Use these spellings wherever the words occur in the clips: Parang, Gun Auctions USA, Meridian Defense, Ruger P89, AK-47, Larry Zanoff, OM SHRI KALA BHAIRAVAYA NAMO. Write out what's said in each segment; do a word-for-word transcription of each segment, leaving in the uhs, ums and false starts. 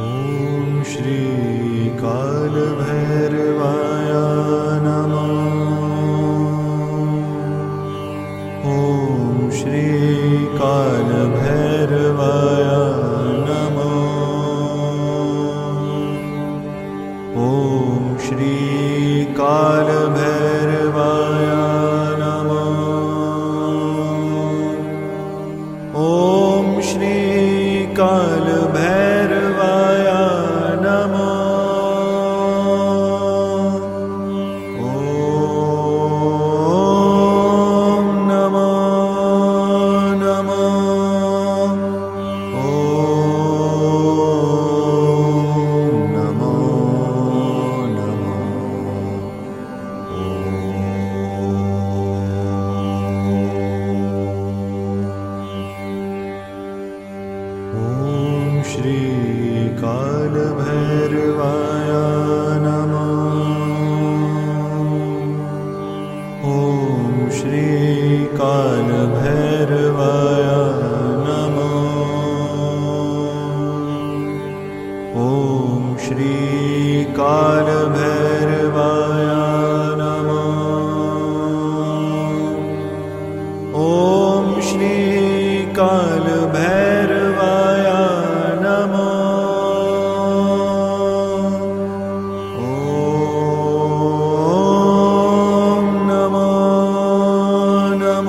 ओम श्री काल भैरवाय नमो। ओम श्री काल भैरवाय नमो। ओम श्री काल भैरवाय नमो। ओम श्री काल भैरवाय नमो। ओम नमो नमो। ओम नमो नमो। ओम श्री काल भैरवाय नमो। ओम श्री काल भैरवाय नमो। ओम श्री काल भैरवाय नमो। ओम श्री काल भैरवाय नमो। ओम नमो नमो। ओम नमो नमो।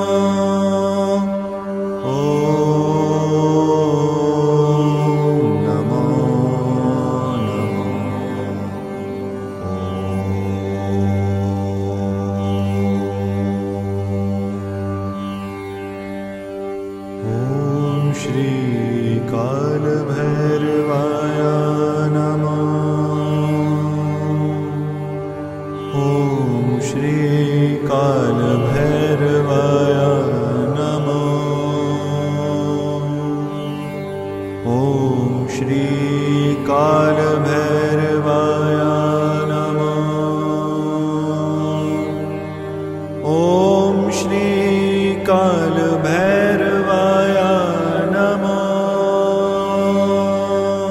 ओम श्री काल भैरवाय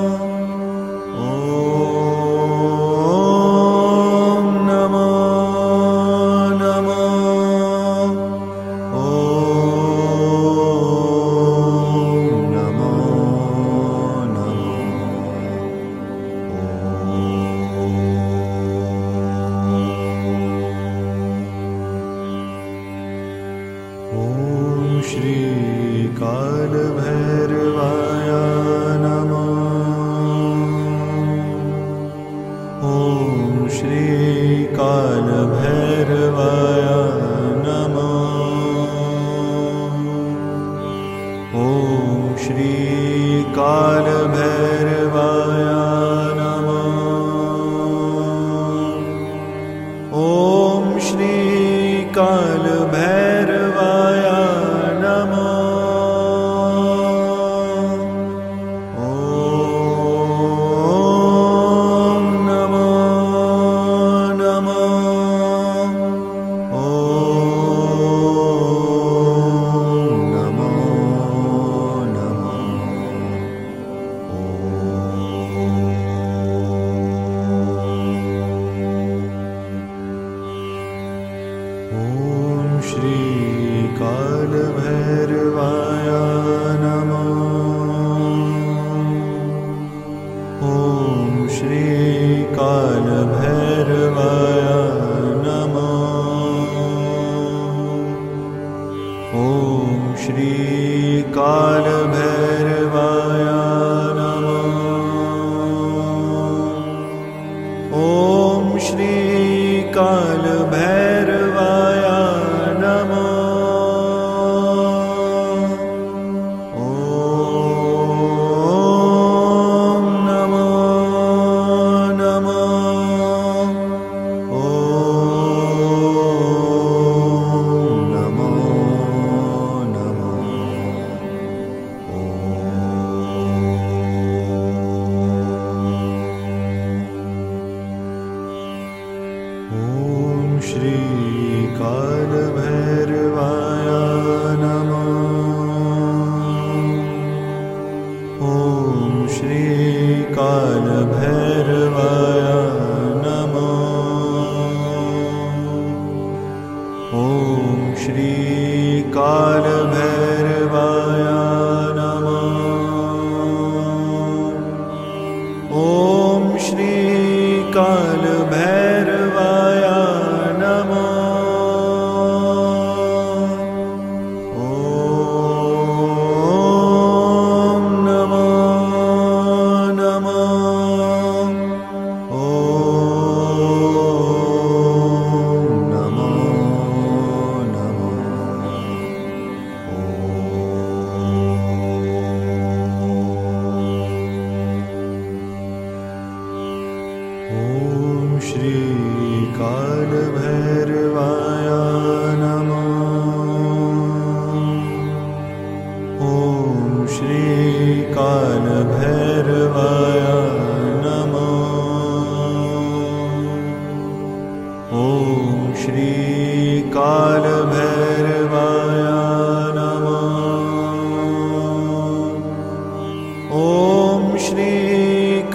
नमो। ओम श्री काल भैरवाय नमो। ओम श्री काल भैरवाय नमो। ओम श्री काल भैरवाय नमो। ओम नमो नमो। ओम नमो नमो। ओम श्री काल भैरवाय नमो। ओम श्री काल भैरवाय नमो। ओम श्री काल भैरवाय नमो। ओम श्री काल भैरवाय नमो। ओम नमो नमो। ओम नमो नमो। ओम श्री काल भैरवाय नमो। ओम श्री काल भैरवाय नमो। ओम श्री काल भैरवाय नमो। ओम श्री काल भैरवाय नमो। ओम नमो नमो। ओम नमो नमो। ॐ श्री कालभैरवाय नमो ॐ श्री कालभैरवाय नमो ॐ श्री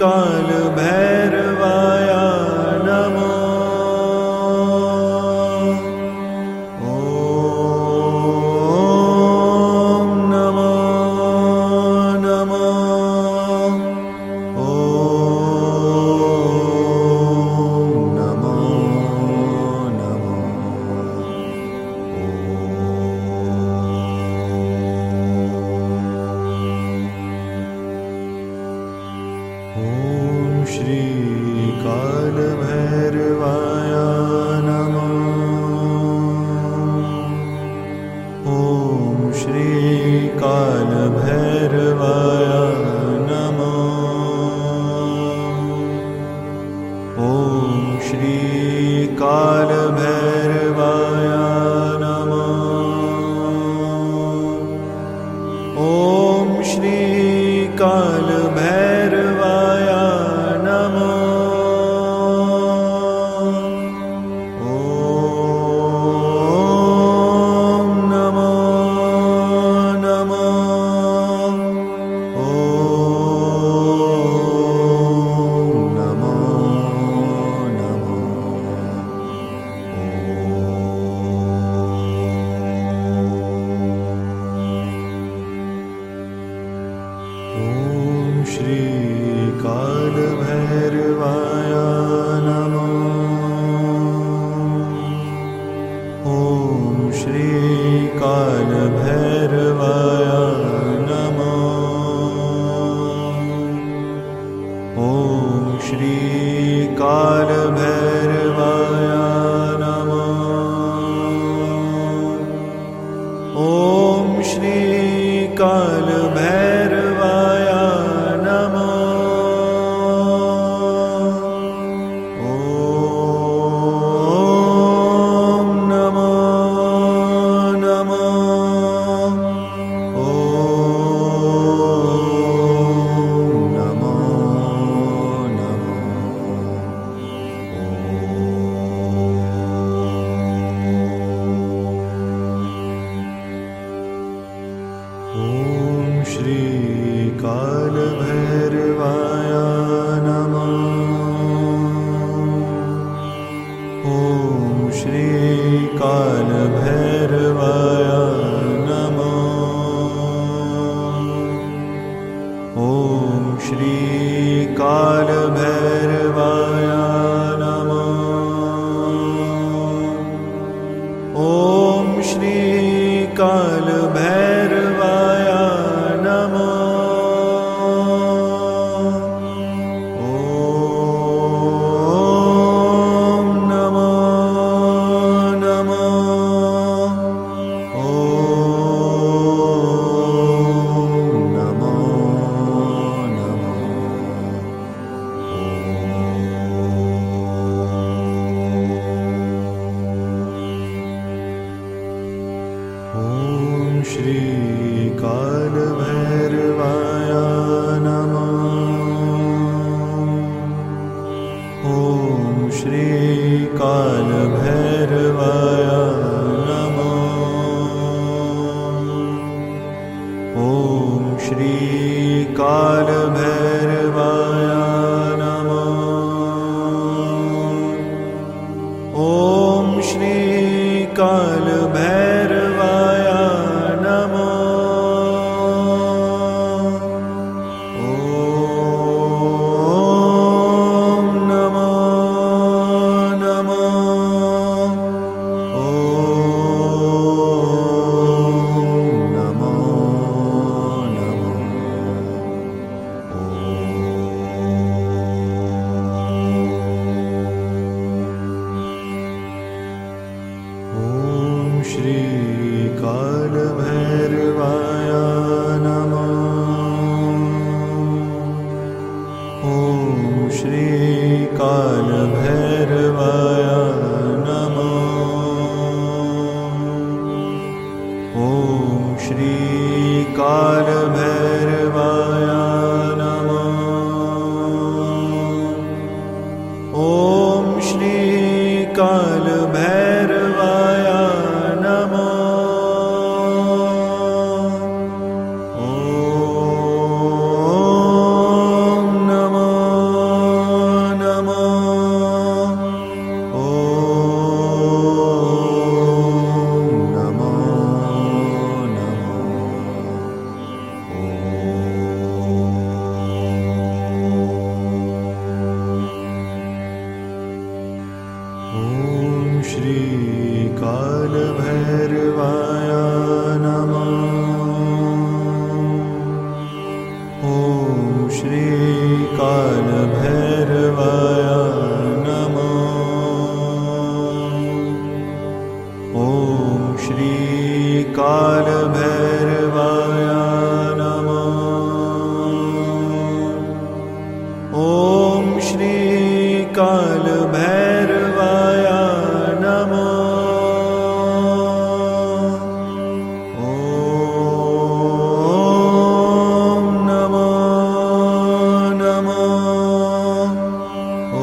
कालभैरवाय नमो काल भैरवाया नमो। ओम श्री काल भैरवाया नमो। ओम नमो नमो। श्री काल भैरवाया नमो। ओम श्री काल भैरवाया नमो। ओम श्री काल भैरवाया नमो। ओम श्री काल भैरवाया नमो। ओम नमो नमो। ओम नमो नमो। ओम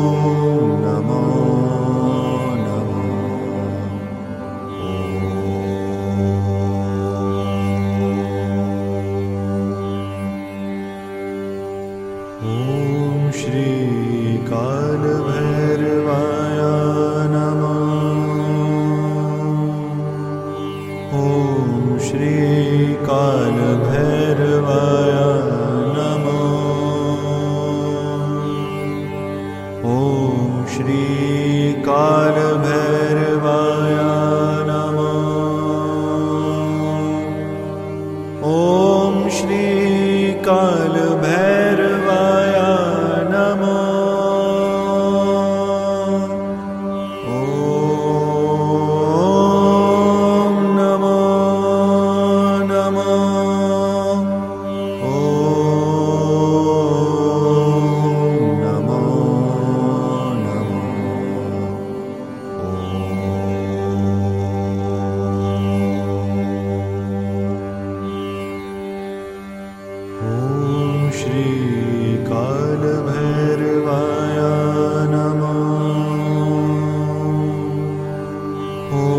श्री काल भैरवाया नमो। ओम श्री काल भैरवाया नमो। ओम श्री काल भैरवाया नमो।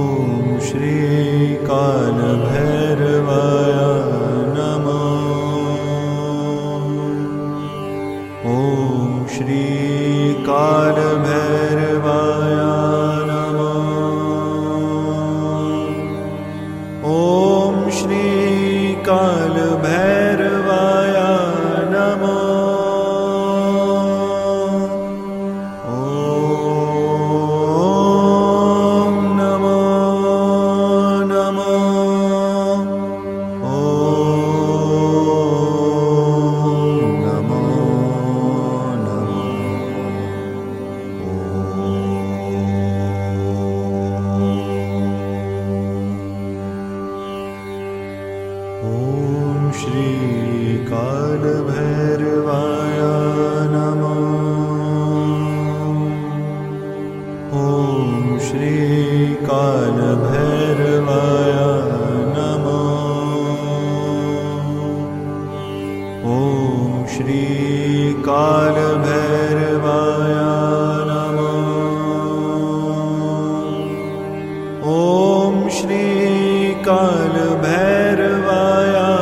ओम श्री काल भैरवाया नमो। श्री काल भैरवाया नमो। ओम श्री काल भैरवाया नमो। ओम श्री काल भैरवाया नमो। श्री काल भैरवाया नमो। ओम श्री काल भैरवाया नमो। ओम श्री काल भैरवाया नमो। ओम श्री काल भैरवाया नमो। ओम नमो नमो। ओम नमो नमो। ओम श्री काल भैरवाया नमो। ओम श्री काल भैरवाया नमो। ओम श्री काल भैरवाया नमो। ओम श्री काल भैरवाया।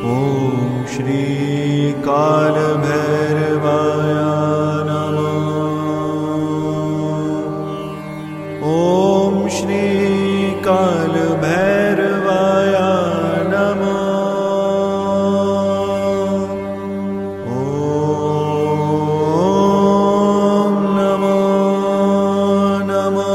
ॐ श्री कालभैरवाय नमो ॐ श्री कालभैरवाय नमो ॐ नमो नमो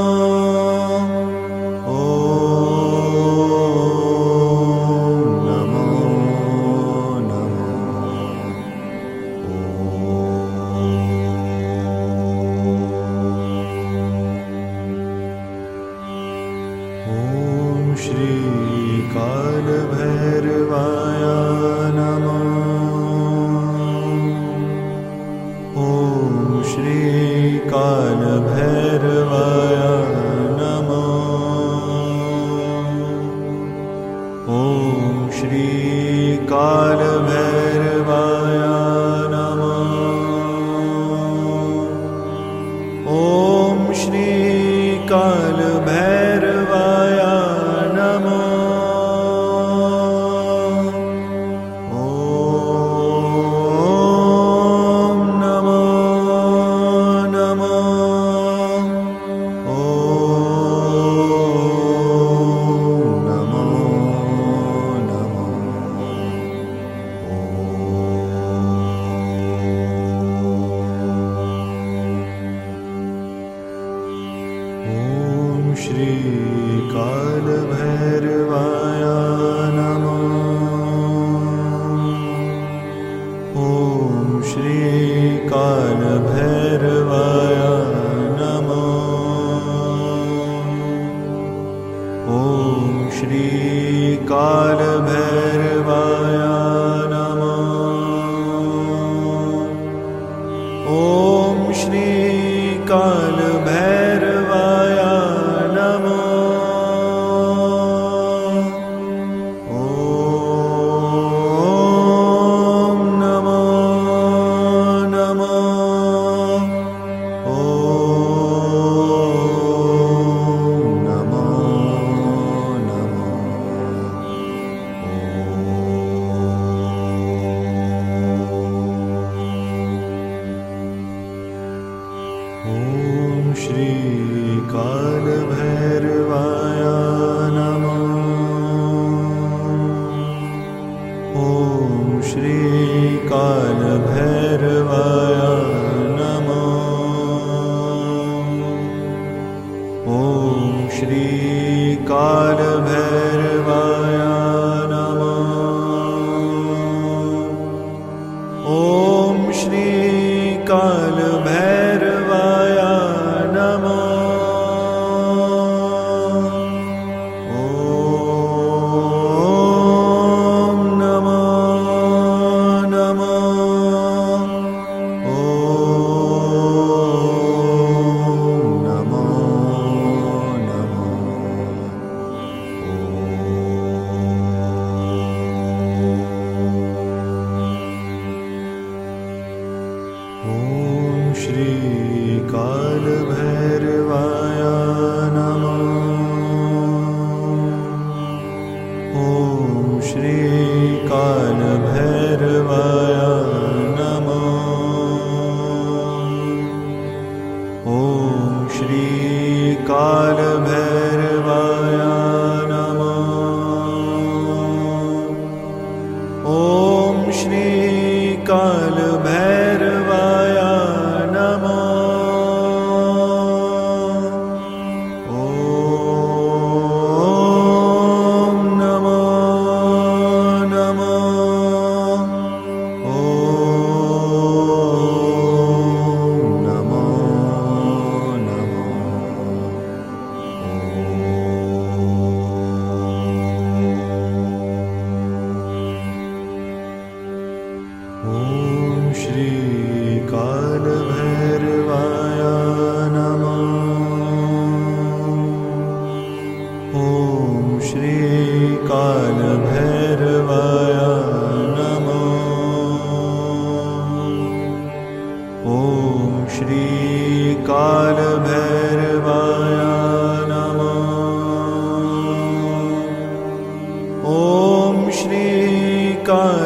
God.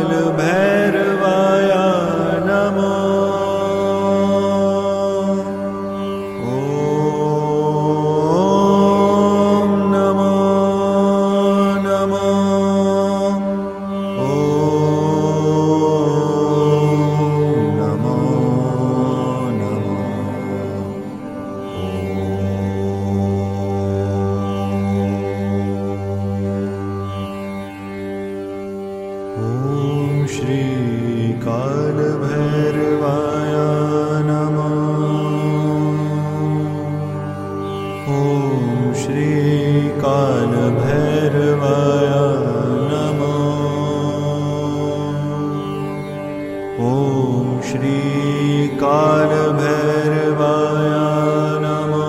श्री काल भैरवाया नमो।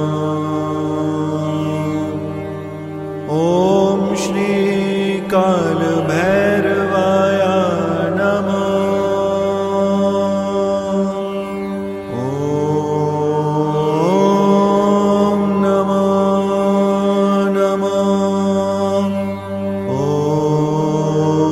ओम श्री काल भैरवाया नमो। ओम नमो नमो। श्री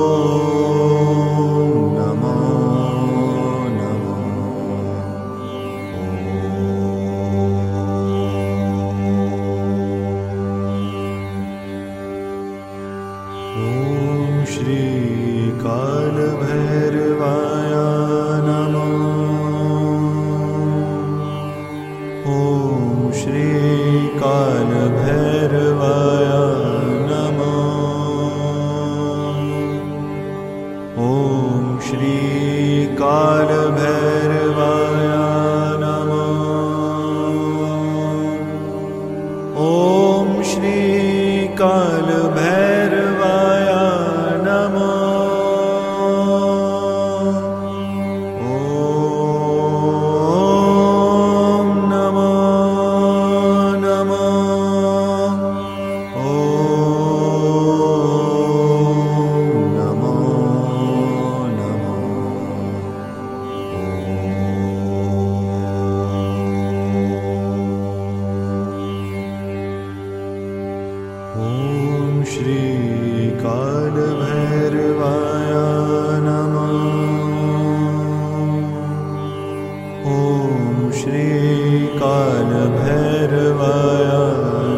काल भैरवाया नमो। ओम श्री काल भैरवाया नमो। ओम श्री काल भैरवाया नमो। ओम श्री काल भैरवाया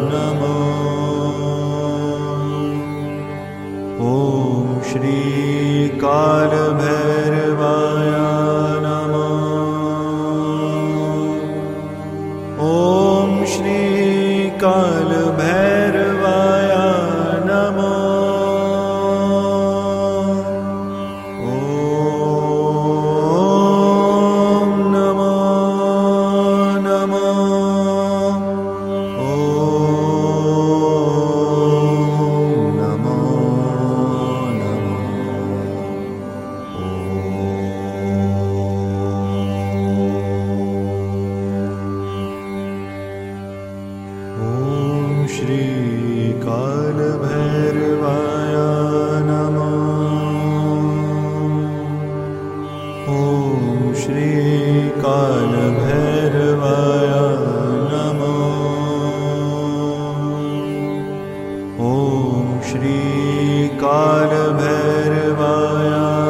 नमो। ओम नमो नमो। ओम नमो नमो। ओम श्री काल भैरवाया नमो। ओम श्री काल भैरवाया नमो। ओम श्री काल भैरवाया नमो।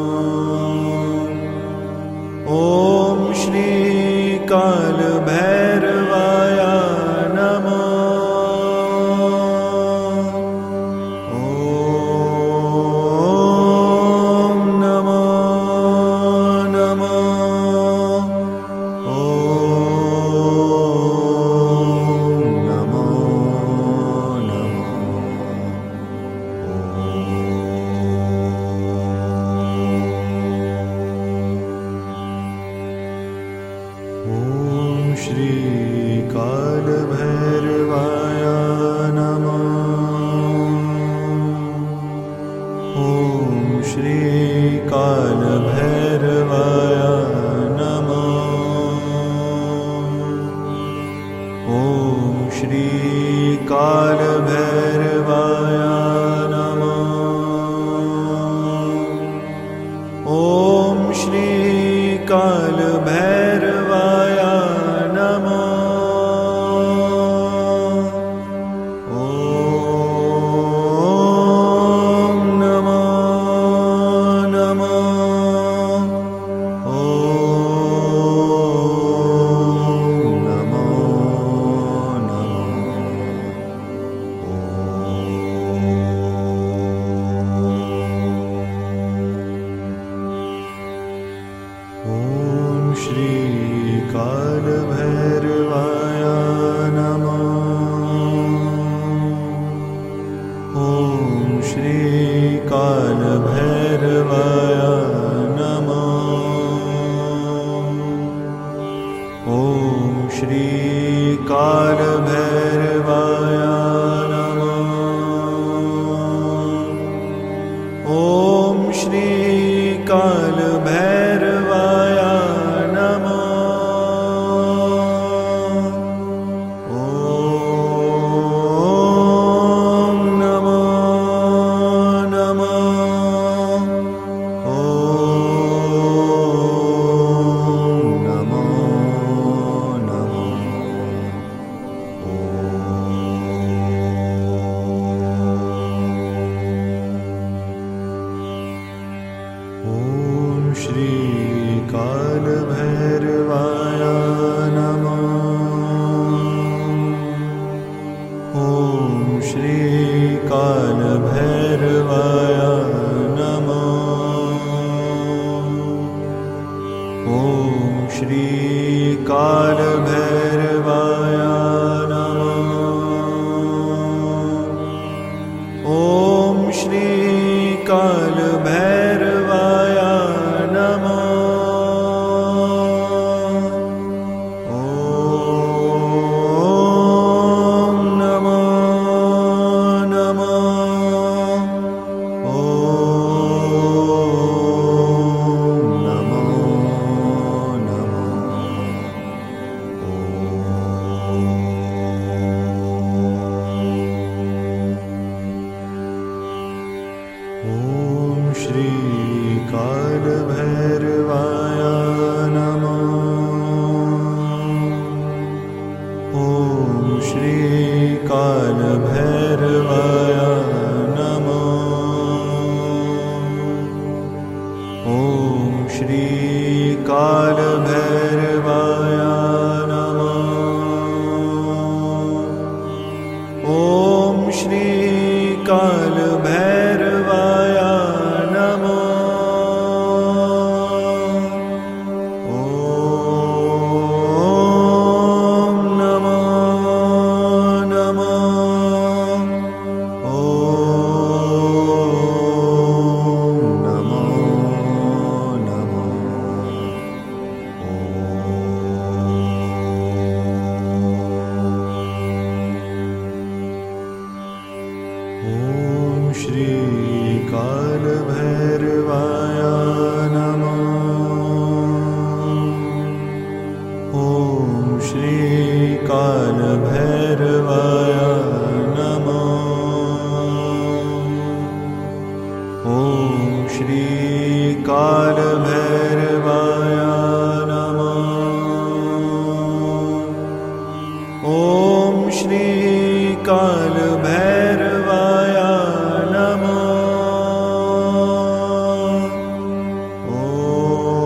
ओम श्री काल भैरवाया नमो। श्री काल भैरवाया नमो। ओम श्री काल भैरवाया नमो। ओम श्री काल भैरवाया नमो। ओम श्री काल भैरवाया नमो। ओम नमो नमो। ओम नमो नमो। ओम श्री काल भैरवाया नमो। ओम श्री काल भैरवाया नमो। ओम श्री काल भैरवाया नमो। ओम श्री काल भैरवाया नमो। श्री काल भैरवाया नमो। ओम श्री काल भैरवाया नमो। ओम श्री काल भैरवाया नमो। ओम श्री काल भैरवाया। श्री काल भैरवाया नमो। ओम श्री काल भैरवाया नमो। ओम श्री काल भैरवाया नमो। ओम श्री काल भैरवाया नमो। ओम नमो नमो। ओम नमो नमो। ओम श्री काल भैरवाया नमो। ओम श्री काल भैरवाया नमो। ओम श्री काल भैरवाया नमो। ओम श्री काल भैरवाया नमो। ओम नमो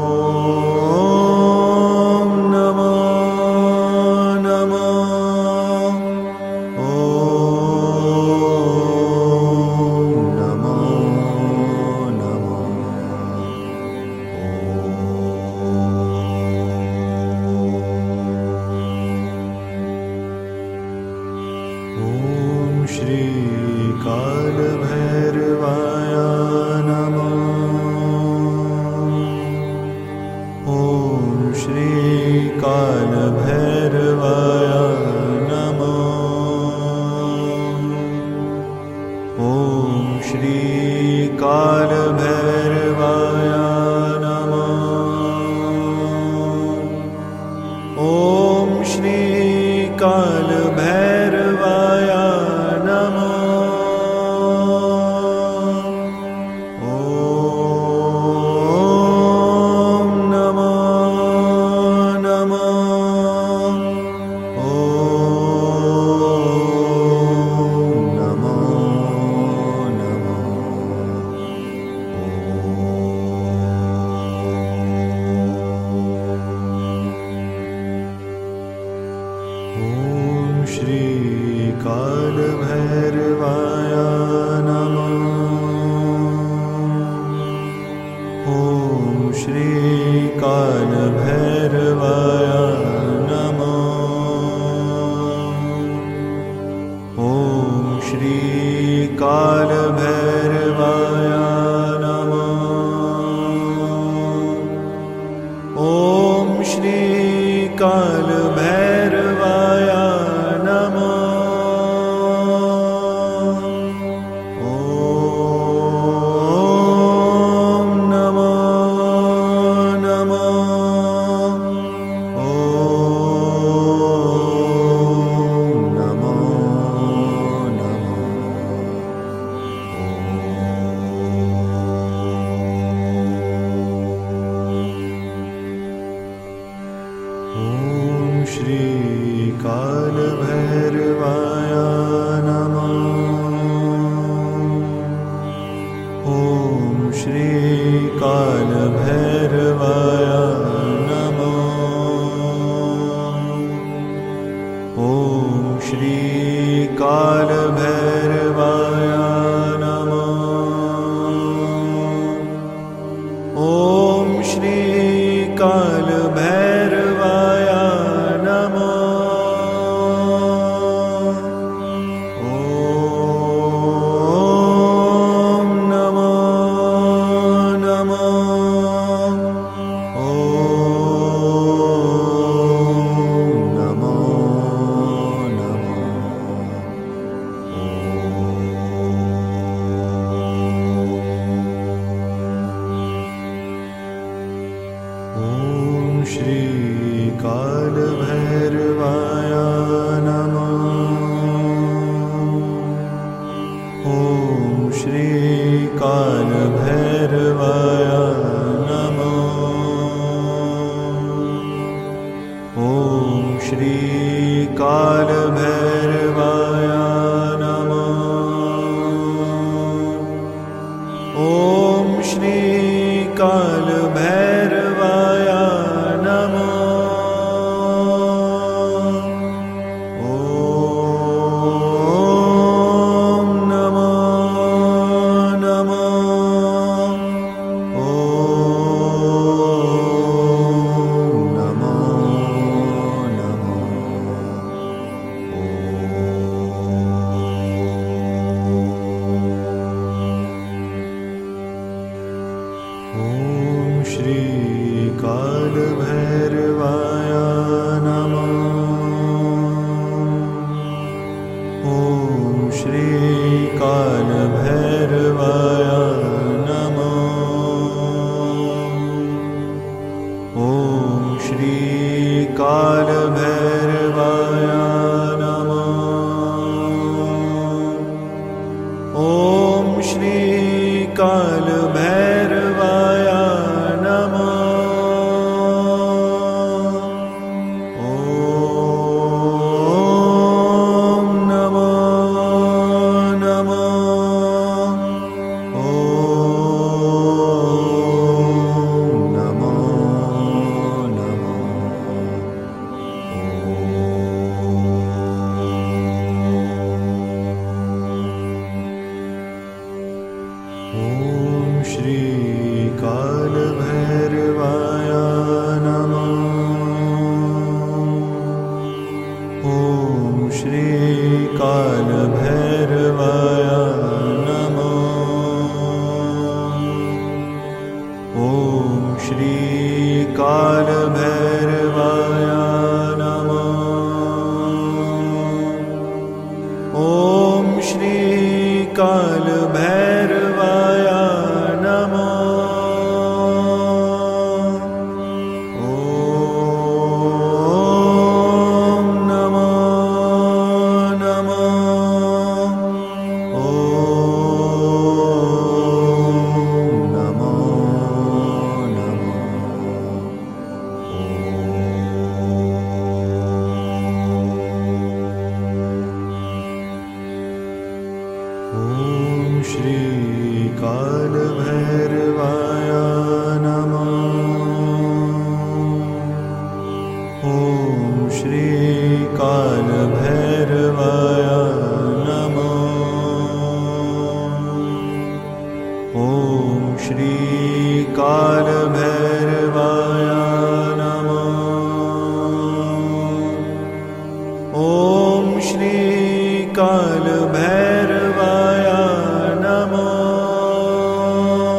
नमो। ओम नमो नमो। ओम श्री काल भैरवाया नमो। ओम श्री काल भैरवाया नमो। ओम श्री काल भैरवाया नमो। ओम श्री काल भैरवाया नमो। ओम नमो नमो। ओम नमो नमो। ओम श्री काल भैरवाया नमो। ओम श्री काल भैरवाया नमो। ओम श्री काल भैरवाया नमो। ओम श्री काल भैरवाया नमो। ओम नमो नमो। ओम नमो नमो। ओम श्री काल भैरवाया नमो। ओम श्री काल भैरवाया नमो। ओम श्री काल भैरवाया नमो। ओम श्री काल भैरवाया नमो। ओम नमो नमो। ओम नमो नमो। ओम श्री काल भैरवाया नमो। ओम श्री काल भैर ॐ श्री काल भैरवाय नमो ॐ नमो नमो ॐ Namo Namo Om Shri Kala Bhairavaya Namo Om Shri Kala Bhairavaya Namo Om Shri Kala Bhairavaya Namo Om Shri Kala Bhairavaya Om Shri Kala Bhairavaya Namo Om Shri Kala Bhairavaya Namo Om Shri Kala Bhairavaya Namo Om Shri Kala Bhairavaya Namo Kala Bhairavaya Namo Om Shri Kala Bhairavaya Namo Om Shri Kala Bhairavaya Namo Om Shri Kala Bhairavaya Namo Shri Kala Bhairavaya Namo Om Shri Kala Bhairavaya Namo Om Shri Kala Bhairavaya Namo Om Shri Kala Bhairavaya Oh.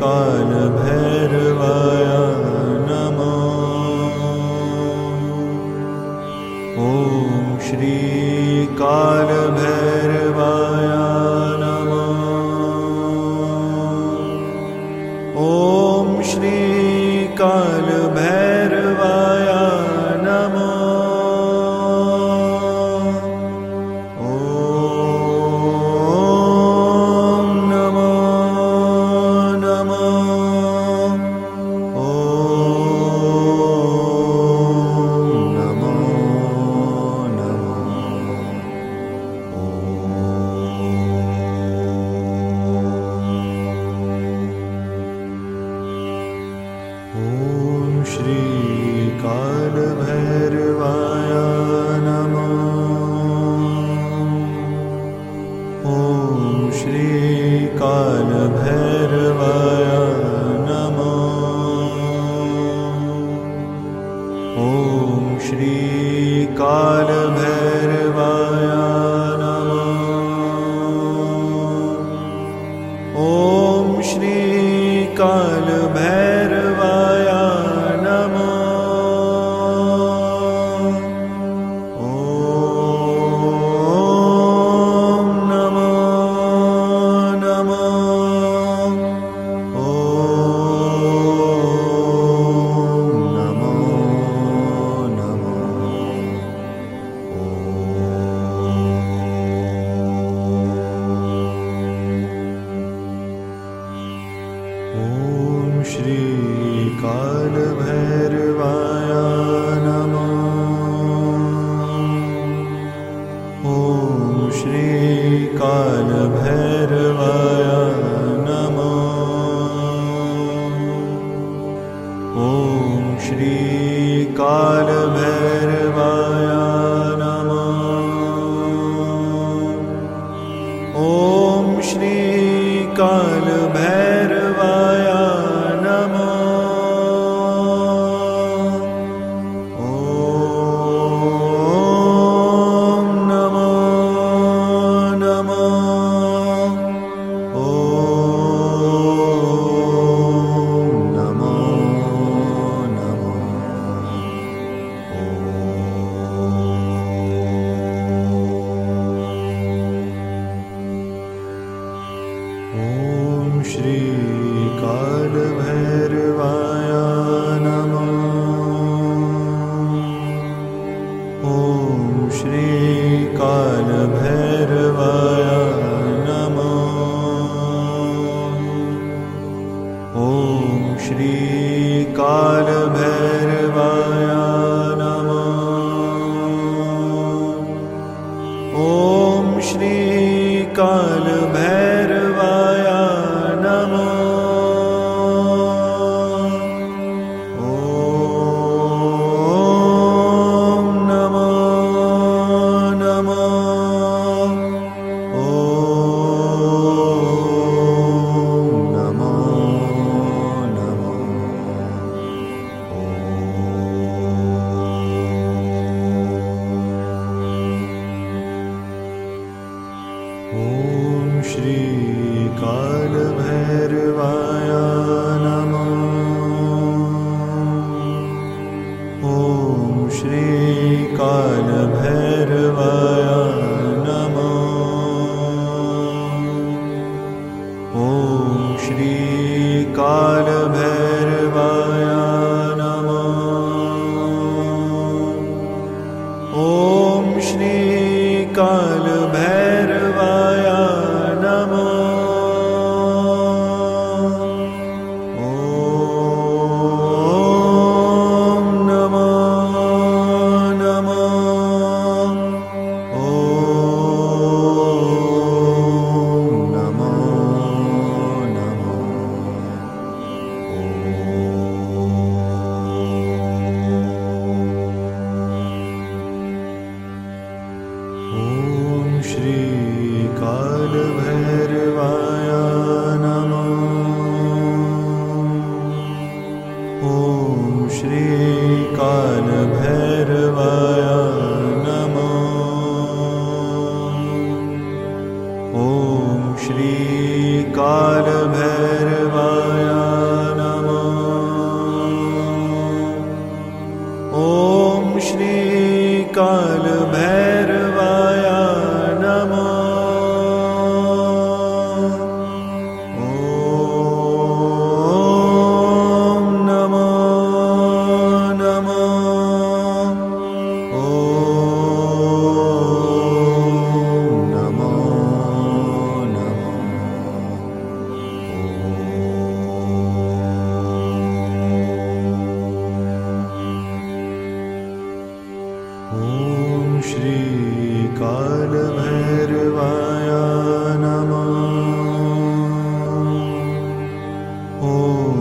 काल भैरवाय नमो। ओम श्री काल भैरवाय नमो। ओम श्री काल भैरवाय नमो।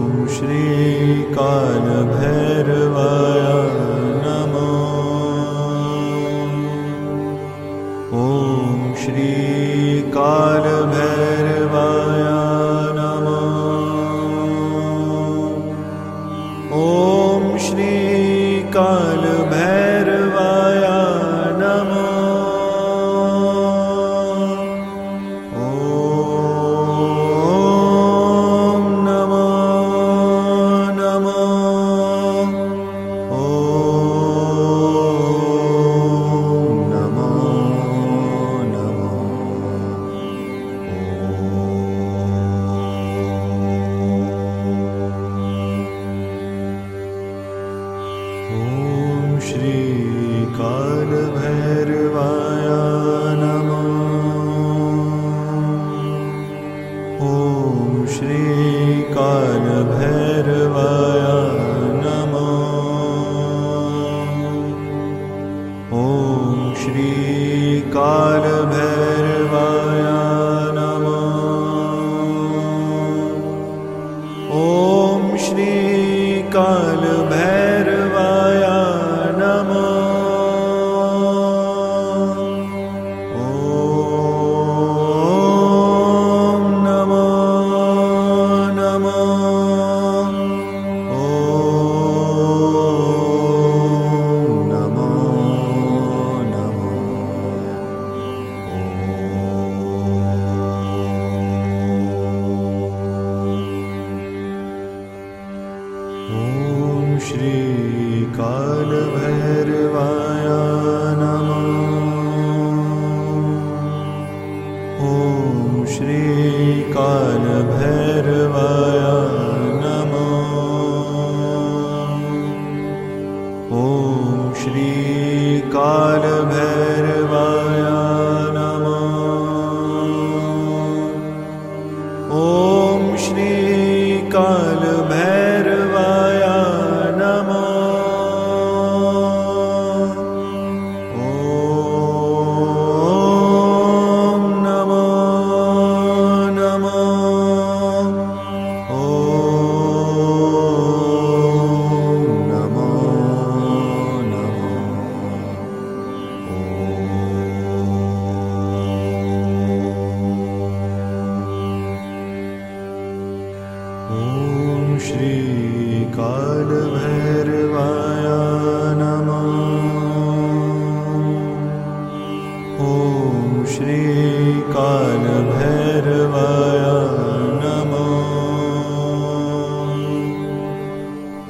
ॐ श्री कालभैरवाय नमो ॐ श्री कालभैरवाय नमो ॐ श्री कालभैरवाय नमो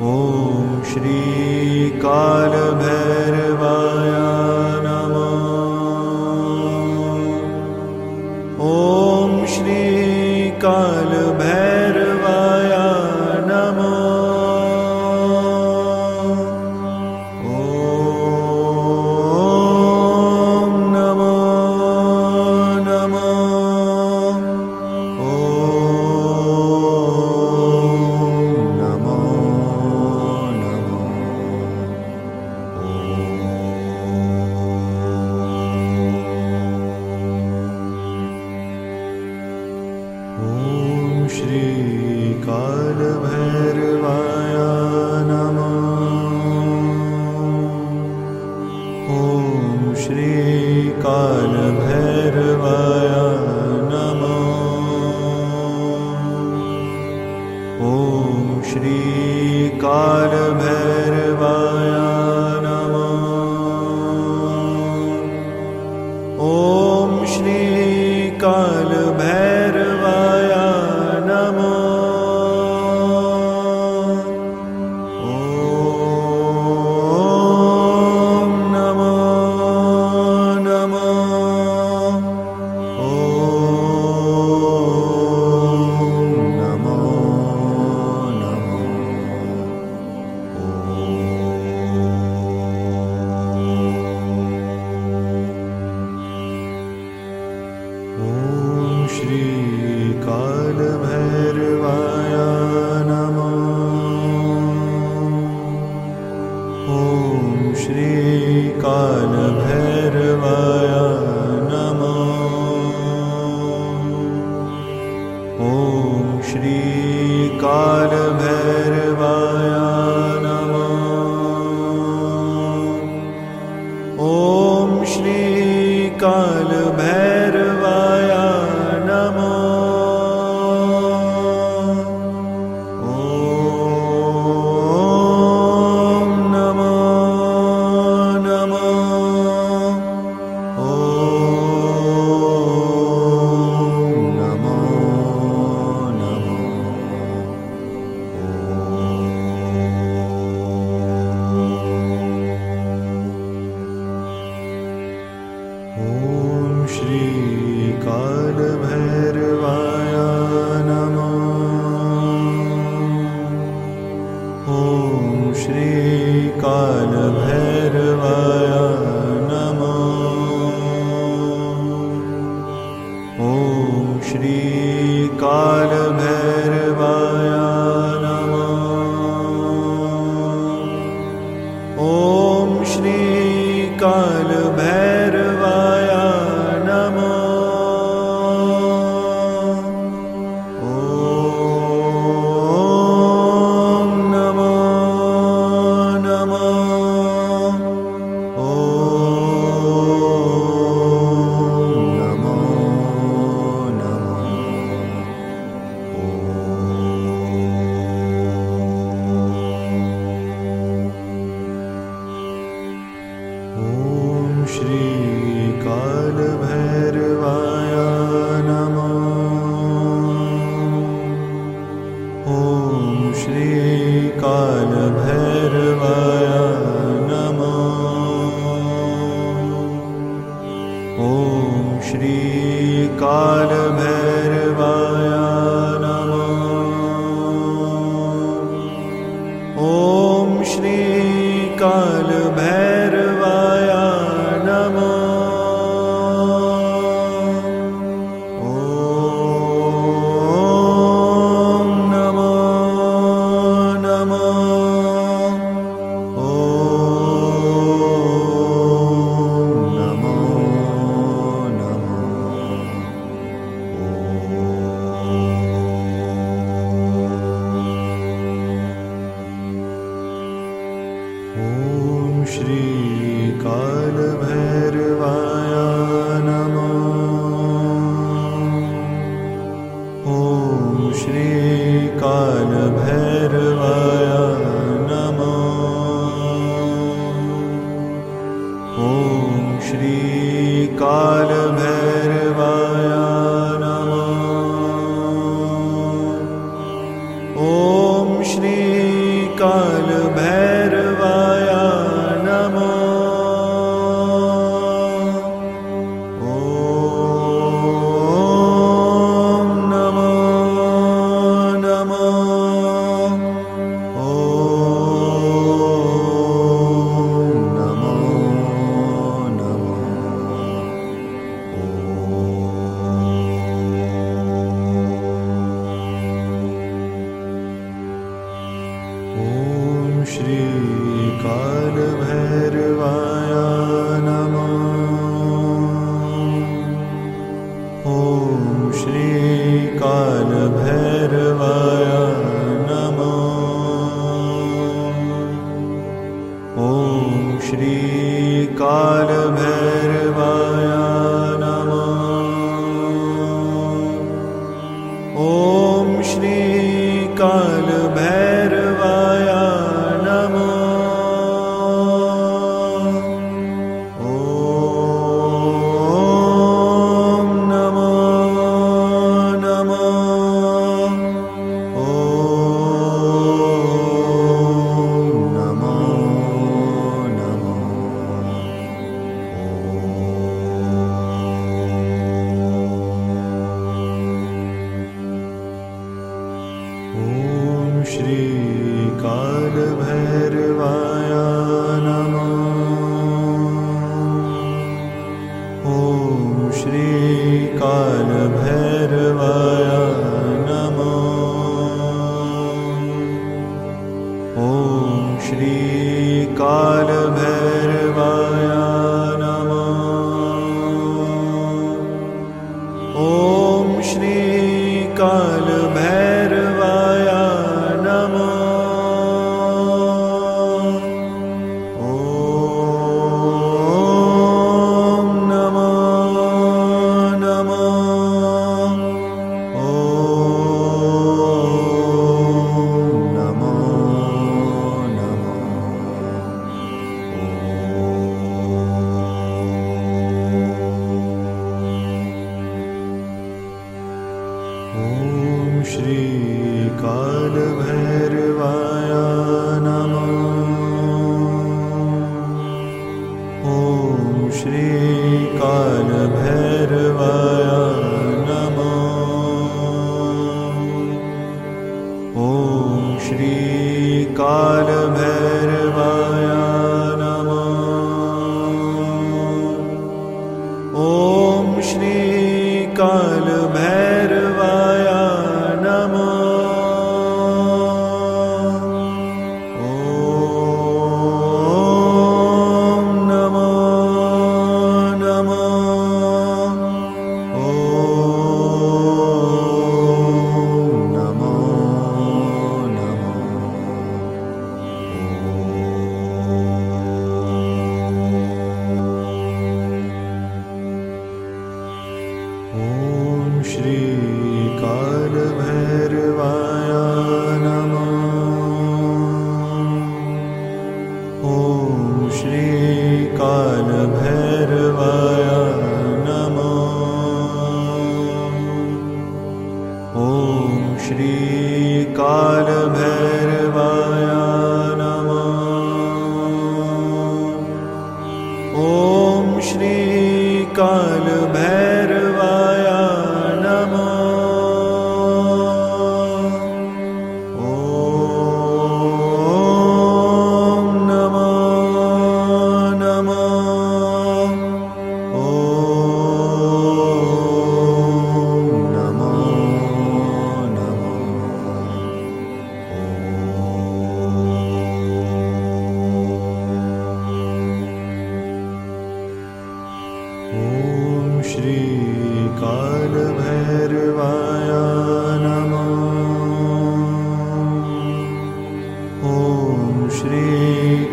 Oh. Shri काल भैरवाय नमो। ओम श्री काल भैरवाय नमो। ओम श्री काल भैरवाय नमो।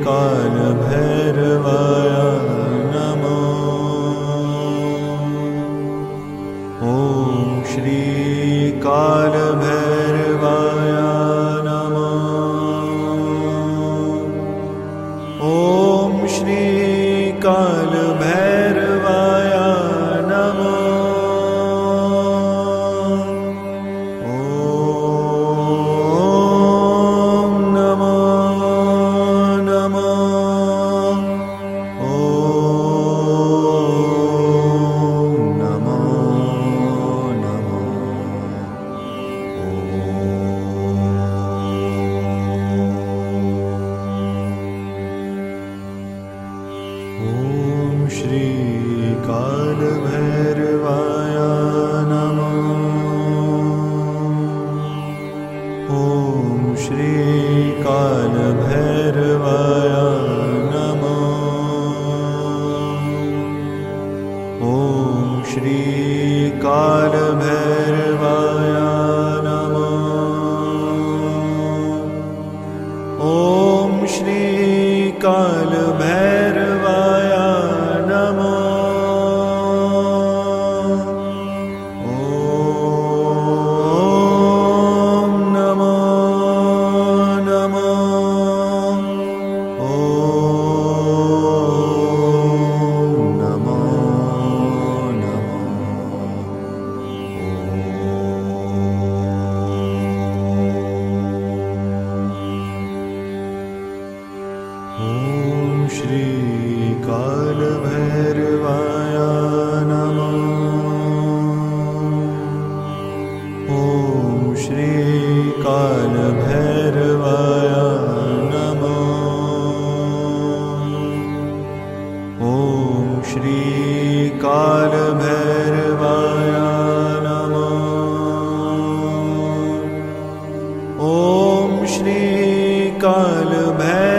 काल भैरवाय नमो। ओम श्री काल भैरवाय नमो। ओम श्री काल भैरवाय नमो। काल भैरवाय।